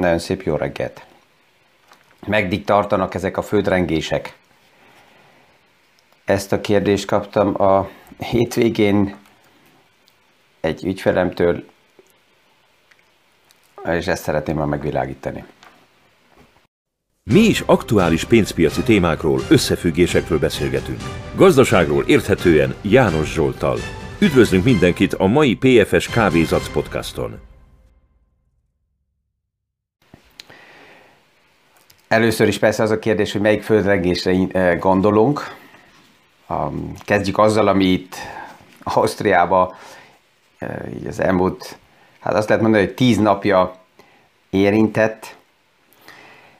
Nagyon szép, jó reggelt. Meddig tartanak ezek a földrengések? Ezt a kérdést kaptam a hétvégén egy ügyfelemtől, és ezt szeretném már megvilágítani. Mi is aktuális pénzpiaci témákról, összefüggésekről beszélgetünk. Gazdaságról érthetően János Zsolttal. Üdvözlünk mindenkit a mai PFS Kávézac podcaston. Először is persze az a kérdés, hogy melyik földrengésre gondolunk. Kezdjük azzal, ami itt Ausztriában így az elmúlt, hát azt lehet mondani, hogy 10 napja érintett.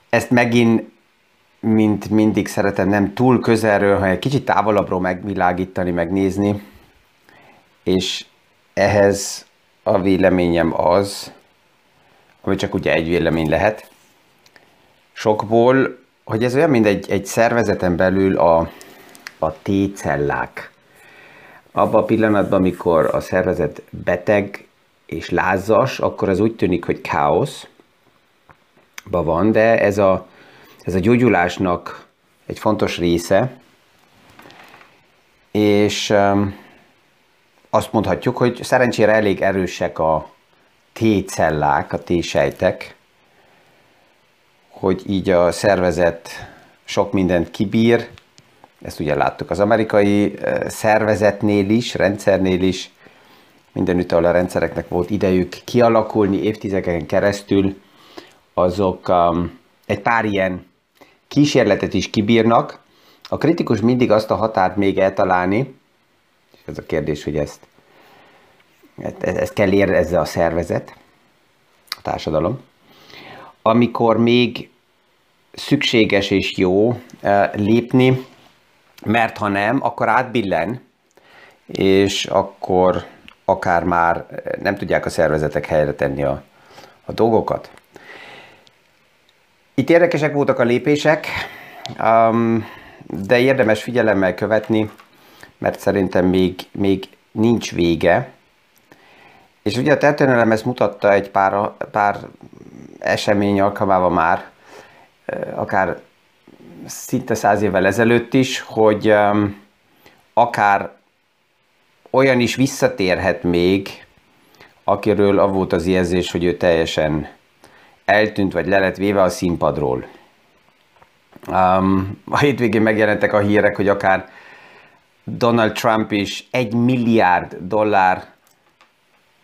Ezt megint, mint mindig szeretem, nem túl közelről, hanem egy kicsit távolabbról megvilágítani, megnézni. És ehhez a véleményem az, ami csak ugye egy vélemény lehet, sokból, hogy ez olyan, mint egy szervezeten belül a T-cellák. Abban a pillanatban, amikor a szervezet beteg és lázas, akkor az úgy tűnik, hogy káoszban van, de ez a gyógyulásnak egy fontos része, és azt mondhatjuk, hogy szerencsére elég erősek a T-cellák, a T-sejtek, hogy így a szervezet sok mindent kibír. Ezt ugye láttuk az amerikai szervezetnél is, rendszernél is. Mindenütt, ahol a rendszereknek volt idejük kialakulni évtizedeken keresztül, azok egy pár ilyen kísérletet is kibírnak. A kritikus mindig azt a határt még eltalálni, és ez a kérdés, hogy ezt kell érezze a szervezet, a társadalom, amikor még szükséges és jó lépni, mert ha nem, akkor átbillen, és akkor akár már nem tudják a szervezetek helyre tenni a dolgokat. Itt érdekesek voltak a lépések, de érdemes figyelemmel követni, mert szerintem még nincs vége. És ugye a történelem ezt mutatta egy pár esemény alkalmával már, akár szinte 100 évvel ezelőtt is, hogy akár olyan is visszatérhet még, akiről volt az érzés, hogy ő teljesen eltűnt, vagy le lett véve a színpadról. A hétvégén megjelentek a hírek, hogy akár Donald Trump is $1 milliárd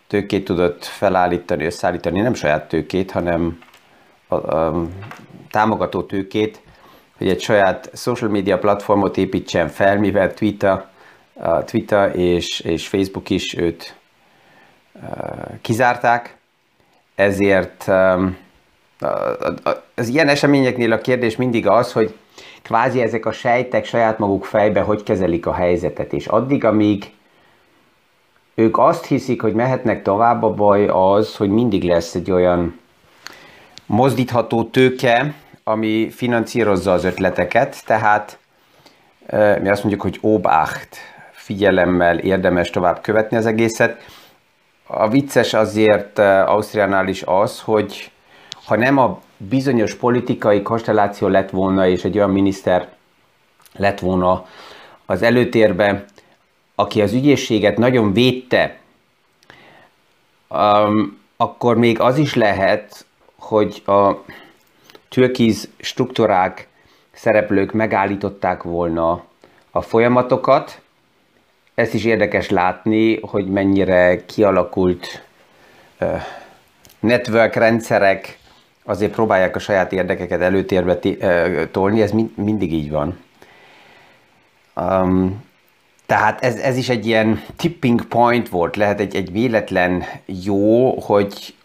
tőkét tudott felállítani, összeállítani, nem saját tőkét, hanem a támogató tőkét, hogy egy saját social media platformot építsen fel, mivel Twitter és Facebook is őt kizárták. Ezért az ilyen eseményeknél a kérdés mindig az, hogy kvázi ezek a sejtek saját maguk fejbe hogy kezelik a helyzetet, és addig, amíg ők azt hiszik, hogy mehetnek tovább, a baj az, hogy mindig lesz egy olyan mozdítható tőke, ami finanszírozza az ötleteket, tehát mi azt mondjuk, hogy Obacht, figyelemmel érdemes tovább követni az egészet. A vicces azért Ausztriánál is az, hogy ha nem a bizonyos politikai konstelláció lett volna, és egy olyan miniszter lett volna az előtérbe, aki az ügyészséget nagyon védte, akkor még az is lehet, hogy a türkiz struktúrák, szereplők megállították volna a folyamatokat. Ezt is érdekes látni, hogy mennyire kialakult network rendszerek azért próbálják a saját érdekeket előtérbe tolni, ez mindig így van. Tehát ez is egy ilyen tipping point volt, lehet egy véletlen jó, hogy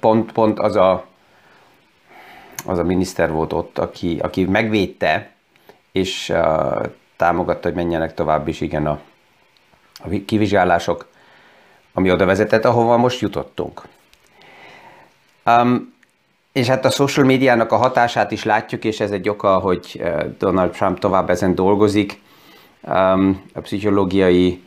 pont az a miniszter volt ott, aki megvédte, és támogatta, hogy menjenek tovább is, igen, a kivizsgálások, ami oda vezetett, ahova most jutottunk. És hát a social médiának a hatását is látjuk, és ez egy oka, hogy Donald Trump tovább ezen dolgozik. A pszichológiai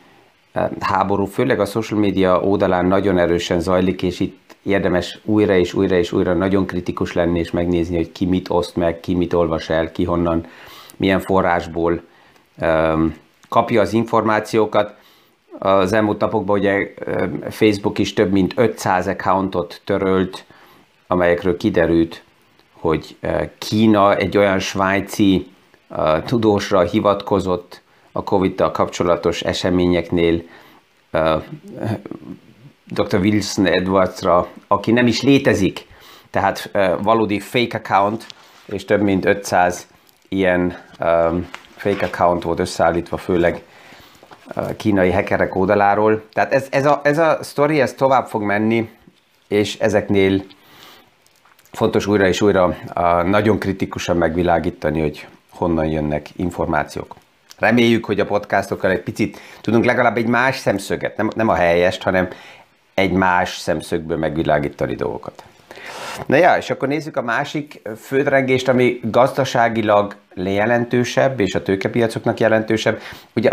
háború, főleg a social media oldalán nagyon erősen zajlik, és itt érdemes újra és újra és újra nagyon kritikus lenni, és megnézni, hogy ki mit oszt meg, ki mit olvas el, ki honnan, milyen forrásból kapja az információkat. Az elmúlt napokban ugye Facebook is több mint 500 accountot törölt, amelyekről kiderült, hogy Kína egy olyan svájci tudósra hivatkozott a Covid-tal kapcsolatos eseményeknél, Dr. Wilson Edwardsra, aki nem is létezik, tehát valódi fake account, és több mint 500 ilyen fake account volt összeállítva, főleg kínai hackerek oldaláról. Tehát ez a sztori, ez tovább fog menni, és ezeknél fontos újra és újra nagyon kritikusan megvilágítani, hogy honnan jönnek információk. Reméljük, hogy a podcastokkal egy picit tudunk legalább egy más szemszöget, nem a helyest, hanem egy más szemszögből megvilágítani dolgokat. Na ja, és akkor nézzük a másik földrengést, ami gazdaságilag jelentősebb, és a tőkepiacoknak jelentősebb. Ugye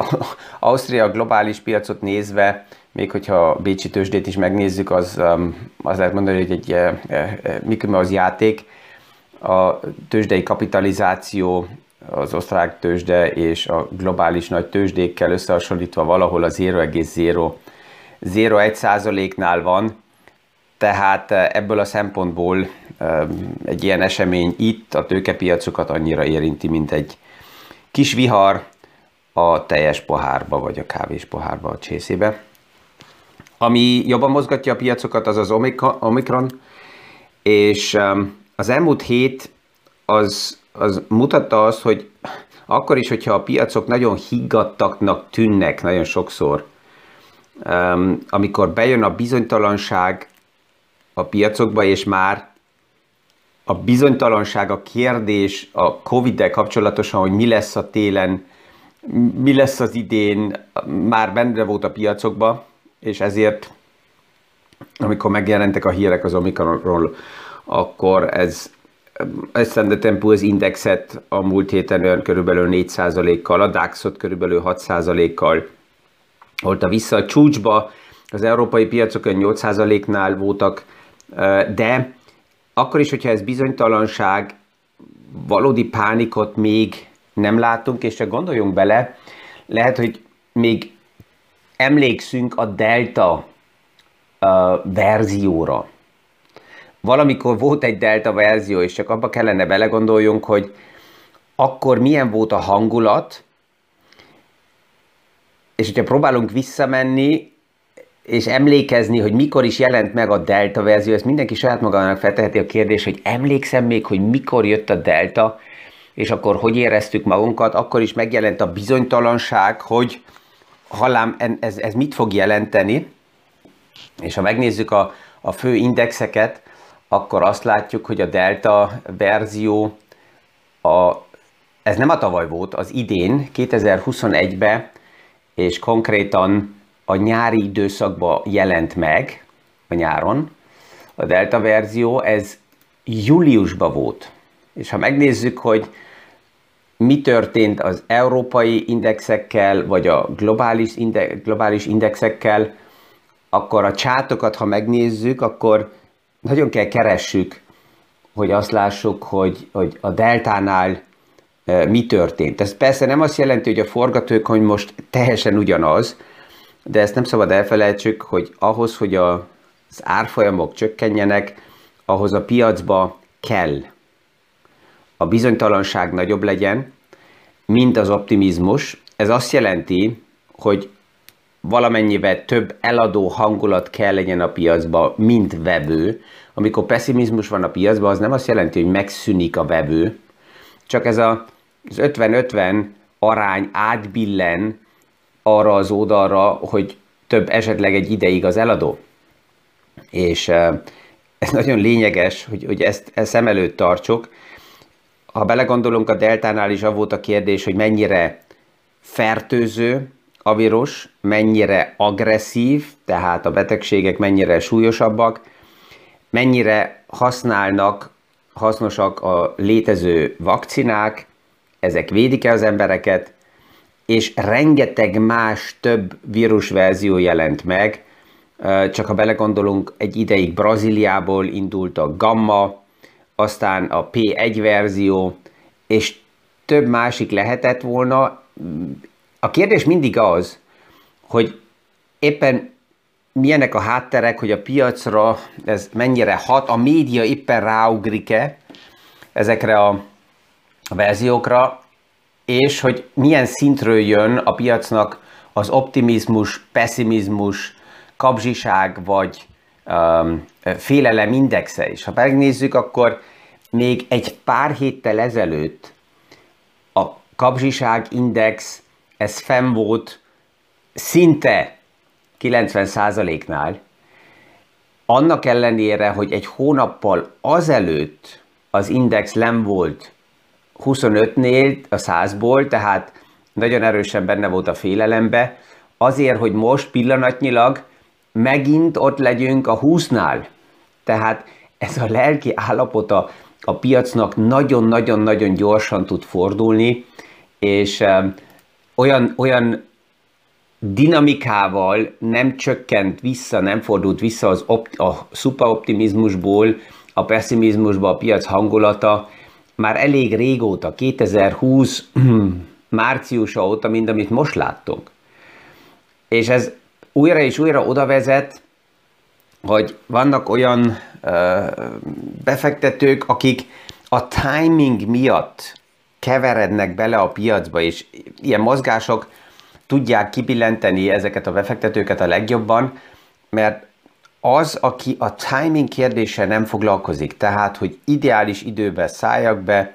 Ausztria globális piacot nézve, még hogyha a bécsi tőzsdét is megnézzük, az lehet mondani, hogy egy Mickey Mouse játék. A tőzsdei kapitalizáció, az osztrák tőzsde és a globális nagy tőzsdékkel összehasonlítva valahol a 0,01%-nál van, tehát ebből a szempontból egy ilyen esemény itt a tőkepiacokat annyira érinti, mint egy kis vihar a teljes pohárba, vagy a kávés pohárba, a csészébe. Ami jobban mozgatja a piacokat, az az Omicron, és az elmúlt hét az mutatta azt, hogy akkor is, hogyha a piacok nagyon higgadtaknak tűnnek nagyon sokszor, amikor bejön a bizonytalanság a piacokba, és már a bizonytalanság, a kérdés a Covid-del kapcsolatosan, hogy mi lesz a télen, mi lesz az idén, már benne volt a piacokba, és ezért, amikor megjelentek a hírek az Omikronról, akkor a Standard & Poor's indexet a múlt héten olyan körülbelül 4%-kal, a DAX-ot körülbelül 6%-kal volt vissza a csúcsba, az európai piacok olyan 8%-nál voltak, de akkor is, hogyha ez bizonytalanság, valódi pánikot még nem látunk, és csak gondoljunk bele, lehet, hogy még emlékszünk a Delta verzióra. Valamikor volt egy Delta verzió, és csak abba kellene belegondoljunk, hogy akkor milyen volt a hangulat, és hogyha próbálunk visszamenni, és emlékezni, hogy mikor is jelent meg a Delta verzió, ezt mindenki saját magának felteheti a kérdés, hogy emlékszem még, hogy mikor jött a Delta, és akkor hogy éreztük magunkat, akkor is megjelent a bizonytalanság, hogy hallám, ez mit fog jelenteni, és ha megnézzük a fő indexeket, akkor azt látjuk, hogy a Delta verzió, ez nem a tavaly volt, az idén, 2021-ben, és konkrétan a nyári időszakban jelent meg, a nyáron, a Delta verzió, ez júliusban volt. És ha megnézzük, hogy mi történt az európai indexekkel, vagy a globális indexekkel, akkor a csátokat, ha megnézzük, akkor nagyon kell keressük, hogy azt lássuk, hogy a Deltánál mi történt. Ez persze nem azt jelenti, hogy a forgatókönyv most teljesen ugyanaz, de ezt nem szabad elfelejtsük, hogy ahhoz, hogy az árfolyamok csökkenjenek, ahhoz a piacba kell a bizonytalanság nagyobb legyen, mint az optimizmus. Ez azt jelenti, hogy valamennyivel több eladó hangulat kell legyen a piacba, mint vevő. Amikor pessimizmus van a piacban, az nem azt jelenti, hogy megszűnik a vevő, csak ez az 50-50 arány átbillen arra az oldalra, hogy több esetleg egy ideig az eladó. És ez nagyon lényeges, hogy ezt szem előtt tartsuk. Ha belegondolunk, a Deltánál is az volt a kérdés, hogy mennyire fertőző a vírus, mennyire agresszív, tehát a betegségek mennyire súlyosabbak, mennyire hasznosak a létező vakcinák, ezek védik-e az embereket, és rengeteg más több vírusverzió jelent meg, csak ha belegondolunk, egy ideig Brazíliából indult a Gamma, aztán a P1 verzió, és több másik lehetett volna. A kérdés mindig az, hogy éppen milyenek a hátterek, hogy a piacra ez mennyire hat, a média éppen ráugrik-e ezekre a verziókra, és hogy milyen szintről jön a piacnak az optimizmus, pessimizmus, kapzsiság vagy félelem indexe is. Ha megnézzük, akkor még egy pár héttel ezelőtt a kapzsiság index, ez fenn volt szinte 90%-nál, annak ellenére, hogy egy hónappal azelőtt az index len volt 25-nél a 100-ból, tehát nagyon erősen benne volt a félelembe, azért, hogy most pillanatnyilag megint ott legyünk a 20-nál. Tehát ez a lelki állapota a piacnak nagyon-nagyon-nagyon gyorsan tud fordulni, és olyan dinamikával nem csökkent vissza, nem fordult vissza az szuperoptimizmusból, a pessimizmusba a piac hangulata, már elég régóta, 2020 márciusa óta, mint amit most láttunk. És ez újra és újra oda vezet, hogy vannak olyan befektetők, akik a timing miatt keverednek bele a piacba, és ilyen mozgások tudják kibillenteni ezeket a befektetőket a legjobban, mert az, aki a timing kérdéssel nem foglalkozik, tehát, hogy ideális időben szálljak be,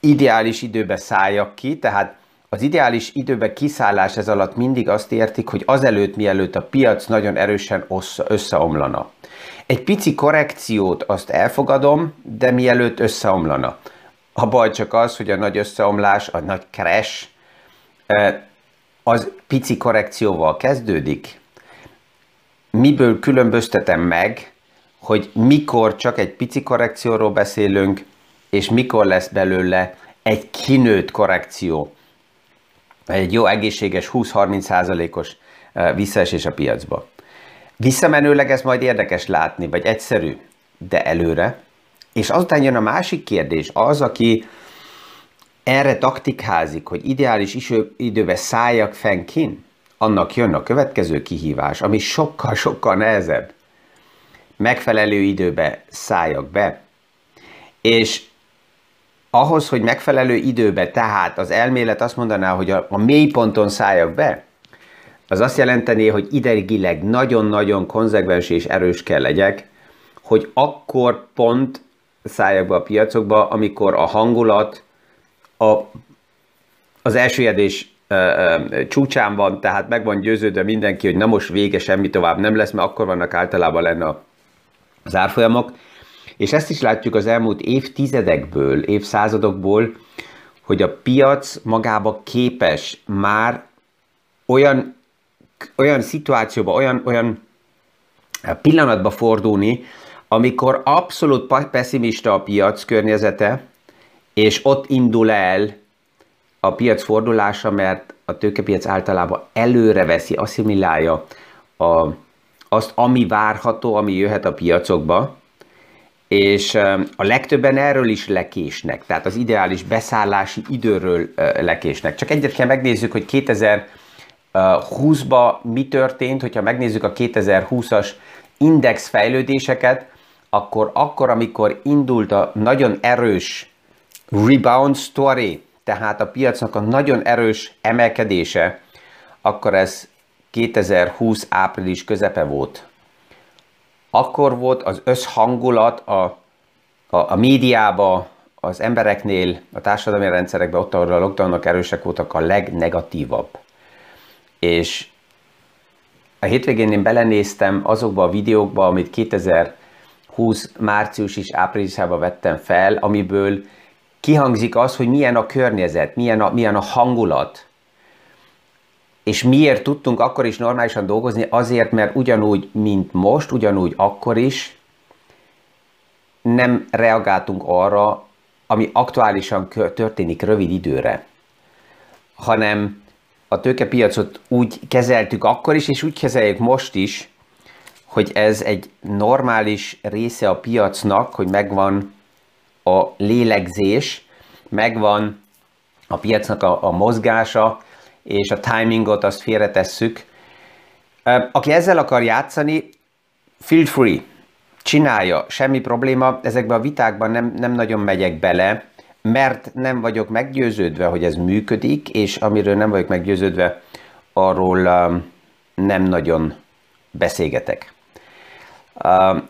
ideális időben szálljak ki, tehát az ideális időben kiszállás ez alatt mindig azt értik, hogy azelőtt, mielőtt a piac nagyon erősen összeomlana. Egy pici korrekciót azt elfogadom, de mielőtt összeomlana. A baj csak az, hogy a nagy összeomlás, a nagy crash, az pici korrekcióval kezdődik. Miből különböztetem meg, hogy mikor csak egy pici korrekcióról beszélünk, és mikor lesz belőle egy kinőtt korrekció. Egy jó egészséges 20-30%-os visszaesés a piacba. Visszamenőleg ez majd érdekes látni, vagy egyszerű, de előre. És azután jön a másik kérdés, az, aki erre taktikázik, hogy ideális időben szálljak fenn kint, annak jön a következő kihívás, ami sokkal-sokkal nehezebb. Megfelelő időbe szálljak be. És ahhoz, hogy megfelelő időbe, tehát az elmélet azt mondaná, hogy a mélyponton szálljak be, az azt jelenteni, hogy idegileg nagyon-nagyon konzekvens és erős kell legyek, hogy akkor pont szálljak be a piacokba, amikor a hangulat az elsüllyedés csúcsán van, tehát meg van győződve mindenki, hogy na most vége, semmi tovább nem lesz, mert akkor vannak általában lenne az árfolyamok. És ezt is látjuk az elmúlt évtizedekből, évszázadokból, hogy a piac magába képes már olyan szituációba, olyan pillanatba fordulni, amikor abszolút pessimista a piac környezete, és ott indul el a piac fordulása, mert a tőkepiac általában előre veszi, asszimilálja azt, ami várható, ami jöhet a piacokba, és a legtöbben erről is lekésnek, tehát az ideális beszállási időről lekésnek. Csak egyet kell megnézzük, hogy 2020-ban mi történt, hogyha megnézzük a 2020-as index fejlődéseket, akkor amikor indult a nagyon erős rebound story, tehát a piacnak a nagyon erős emelkedése, akkor ez 2020 április közepe volt. Akkor volt az összhangulat a médiában, az embereknél, a társadalmi rendszerekben, ott, ahol a lockdownok erősek voltak, a legnegatívabb. És a hétvégén én belenéztem azokba a videókba, amit 2020 március és áprilisában vettem fel, amiből kihangzik az, hogy milyen a környezet, milyen a hangulat, és miért tudtunk akkor is normálisan dolgozni, azért, mert ugyanúgy, mint most, ugyanúgy akkor is nem reagáltunk arra, ami aktuálisan történik rövid időre, hanem a tőkepiacot úgy kezeltük akkor is, és úgy kezeljük most is, hogy ez egy normális része a piacnak, hogy megvan a lélegzés, megvan a piacnak a mozgása, és a timingot azt félretesszük. Aki ezzel akar játszani, feel free, csinálja, semmi probléma, ezekben a vitákban nem nagyon megyek bele, mert nem vagyok meggyőződve, hogy ez működik, és amiről nem vagyok meggyőződve, arról nem nagyon beszélgetek.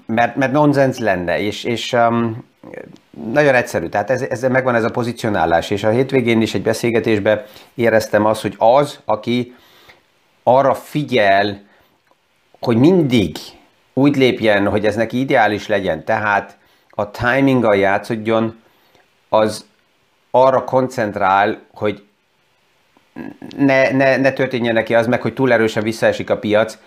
Mert nonsens lenne, és nagyon egyszerű, tehát ezzel megvan ez a pozicionálás, és a hétvégén is egy beszélgetésben éreztem azt, hogy az, aki arra figyel, hogy mindig úgy lépjen, hogy ez neki ideális legyen, tehát a timinggal játszódjon, az arra koncentrál, hogy ne történjen neki az meg, hogy túl erősen visszaesik a piac,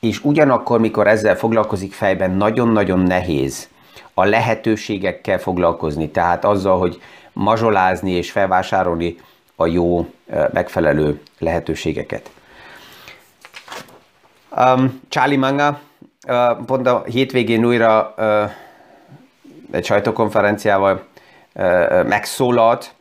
és ugyanakkor, mikor ezzel foglalkozik fejben, nagyon-nagyon nehéz a lehetőségekkel foglalkozni, tehát azzal, hogy mazsolázni és felvásárolni a jó, megfelelő lehetőségeket. Charlie Munger pont a hétvégén újra egy sajtókonferenciával megszólalt,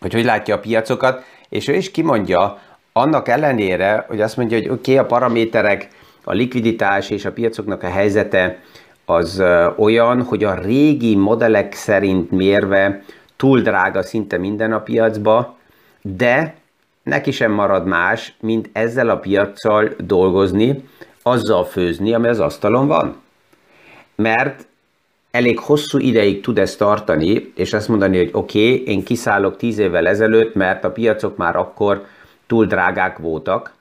hogy látja a piacokat, és ő is kimondja, annak ellenére, hogy azt mondja, hogy oké, a paraméterek, a likviditás és a piacoknak a helyzete az olyan, hogy a régi modellek szerint mérve túl drága szinte minden a piacba, de neki sem marad más, mint ezzel a piaccal dolgozni, azzal főzni, ami az asztalon van. Mert elég hosszú ideig tud ezt tartani, és azt mondani, hogy oké, én kiszállok 10 évvel ezelőtt, mert a piacok már akkor túl drágák voltak.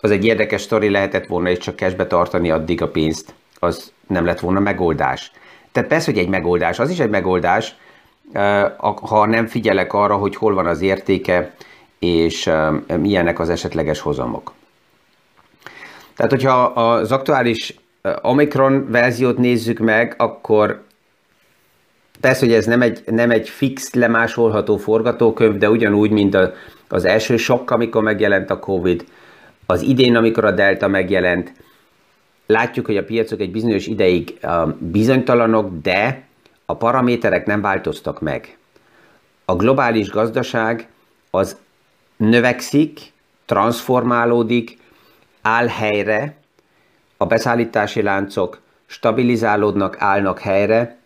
Az egy érdekes sztori lehetett volna, és csak cashbe tartani addig a pénzt, az nem lett volna megoldás. Tehát persze, hogy egy megoldás, az is egy megoldás, ha nem figyelek arra, hogy hol van az értéke, és milyenek az esetleges hozamok. Tehát, hogyha az aktuális Omicron verziót nézzük meg, akkor persze, hogy ez nem egy fix, lemásolható forgatókönyv, de ugyanúgy, mint az első sokk, amikor megjelent a Covid, az idén, amikor a Delta megjelent, látjuk, hogy a piacok egy bizonyos ideig bizonytalanok, de a paraméterek nem változtak meg. A globális gazdaság az növekszik, transformálódik, áll helyre, a beszállítási láncok stabilizálódnak, állnak helyre,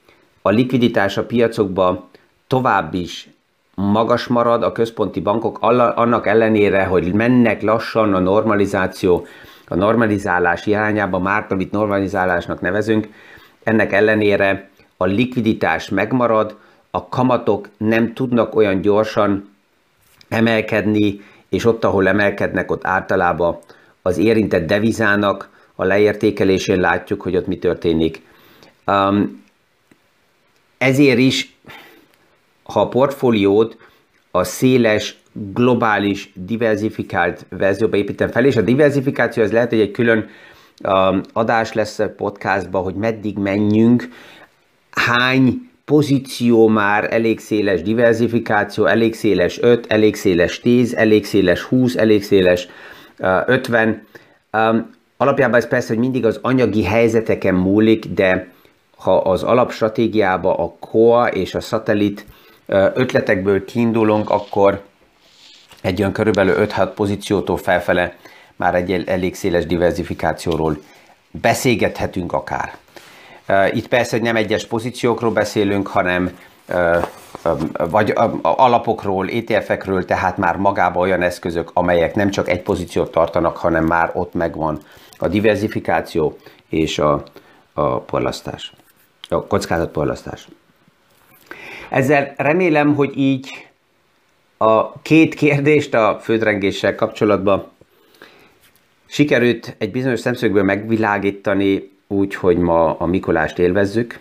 a likviditás a piacokban tovább is magas marad, a központi bankok annak ellenére, hogy mennek lassan a normalizálás irányába, már amit normalizálásnak nevezünk, ennek ellenére a likviditás megmarad, a kamatok nem tudnak olyan gyorsan emelkedni, és ott, ahol emelkednek, ott általában az érintett devizának a leértékelésén látjuk, hogy ott mi történik. Ezért is, ha a portfóliót a széles, globális, diversifikált verzióba építem fel, és a diversifikáció az lehet, hogy egy külön adás lesz a podcastban, hogy meddig menjünk, hány pozíció már elég széles diversifikáció, elég széles 5, elég széles 10, elég széles 20, elég széles 50. Alapjában ez persze, hogy mindig az anyagi helyzeteken múlik, de ha az alapstratégiába a core és a szatellit ötletekből kiindulunk, akkor egy olyan körülbelül 5-6 pozíciótól felfele már egy elég széles diversifikációról beszélgethetünk akár. Itt persze, hogy nem egyes pozíciókról beszélünk, hanem vagy alapokról, ETF-ekről, tehát már magában olyan eszközök, amelyek nem csak egy pozíciót tartanak, hanem már ott megvan a diversifikáció és a porlasztás, a kockázatporlasztás. Ezzel remélem, hogy így a két kérdést a földrengéssel kapcsolatban sikerült egy bizonyos szemszögből megvilágítani, úgy, hogy ma a Mikulást élvezzük.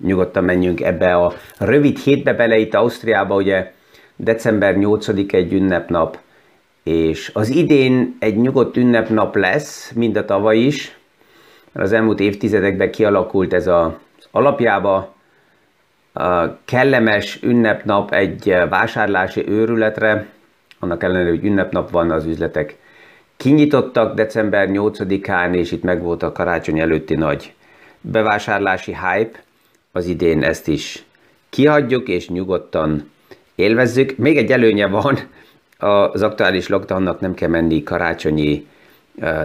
Nyugodtan menjünk ebbe a rövid hétbe bele itt Ausztriába, ugye december 8-e egy ünnepnap, és az idén egy nyugodt ünnepnap lesz, mind a tavaly is, mert az elmúlt évtizedekben kialakult ez az alapjában kellemes ünnepnap egy vásárlási őrületre, annak ellenére, hogy ünnepnap van, az üzletek kinyitottak december 8-án, és itt megvolt a karácsony előtti nagy bevásárlási hype. Az idén ezt is kihagyjuk, és nyugodtan élvezzük. Még egy előnye van, az aktuális lockdownnak nem kell menni karácsonyi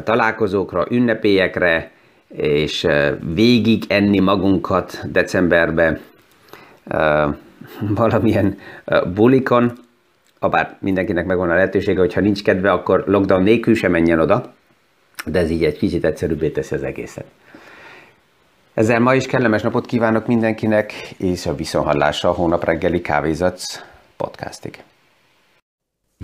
találkozókra, ünnepélyekre, és végig enni magunkat decemberbe valamilyen bulikon, abár mindenkinek megvan a lehetősége, hogyha nincs kedve, akkor lockdown nélkül sem menjen oda, de ez így egy kicsit egyszerűbbé teszi az egészet. Ezzel ma is kellemes napot kívánok mindenkinek, és a viszonthallásra a hónap reggeli Kávézac podcastig.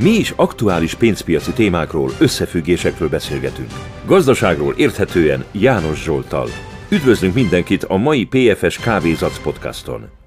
Mi is aktuális pénzpiaci témákról, összefüggésekről beszélgetünk. Gazdaságról érthetően János Zsolttal. Üdvözlünk mindenkit a mai PFS Kávézac podcaston.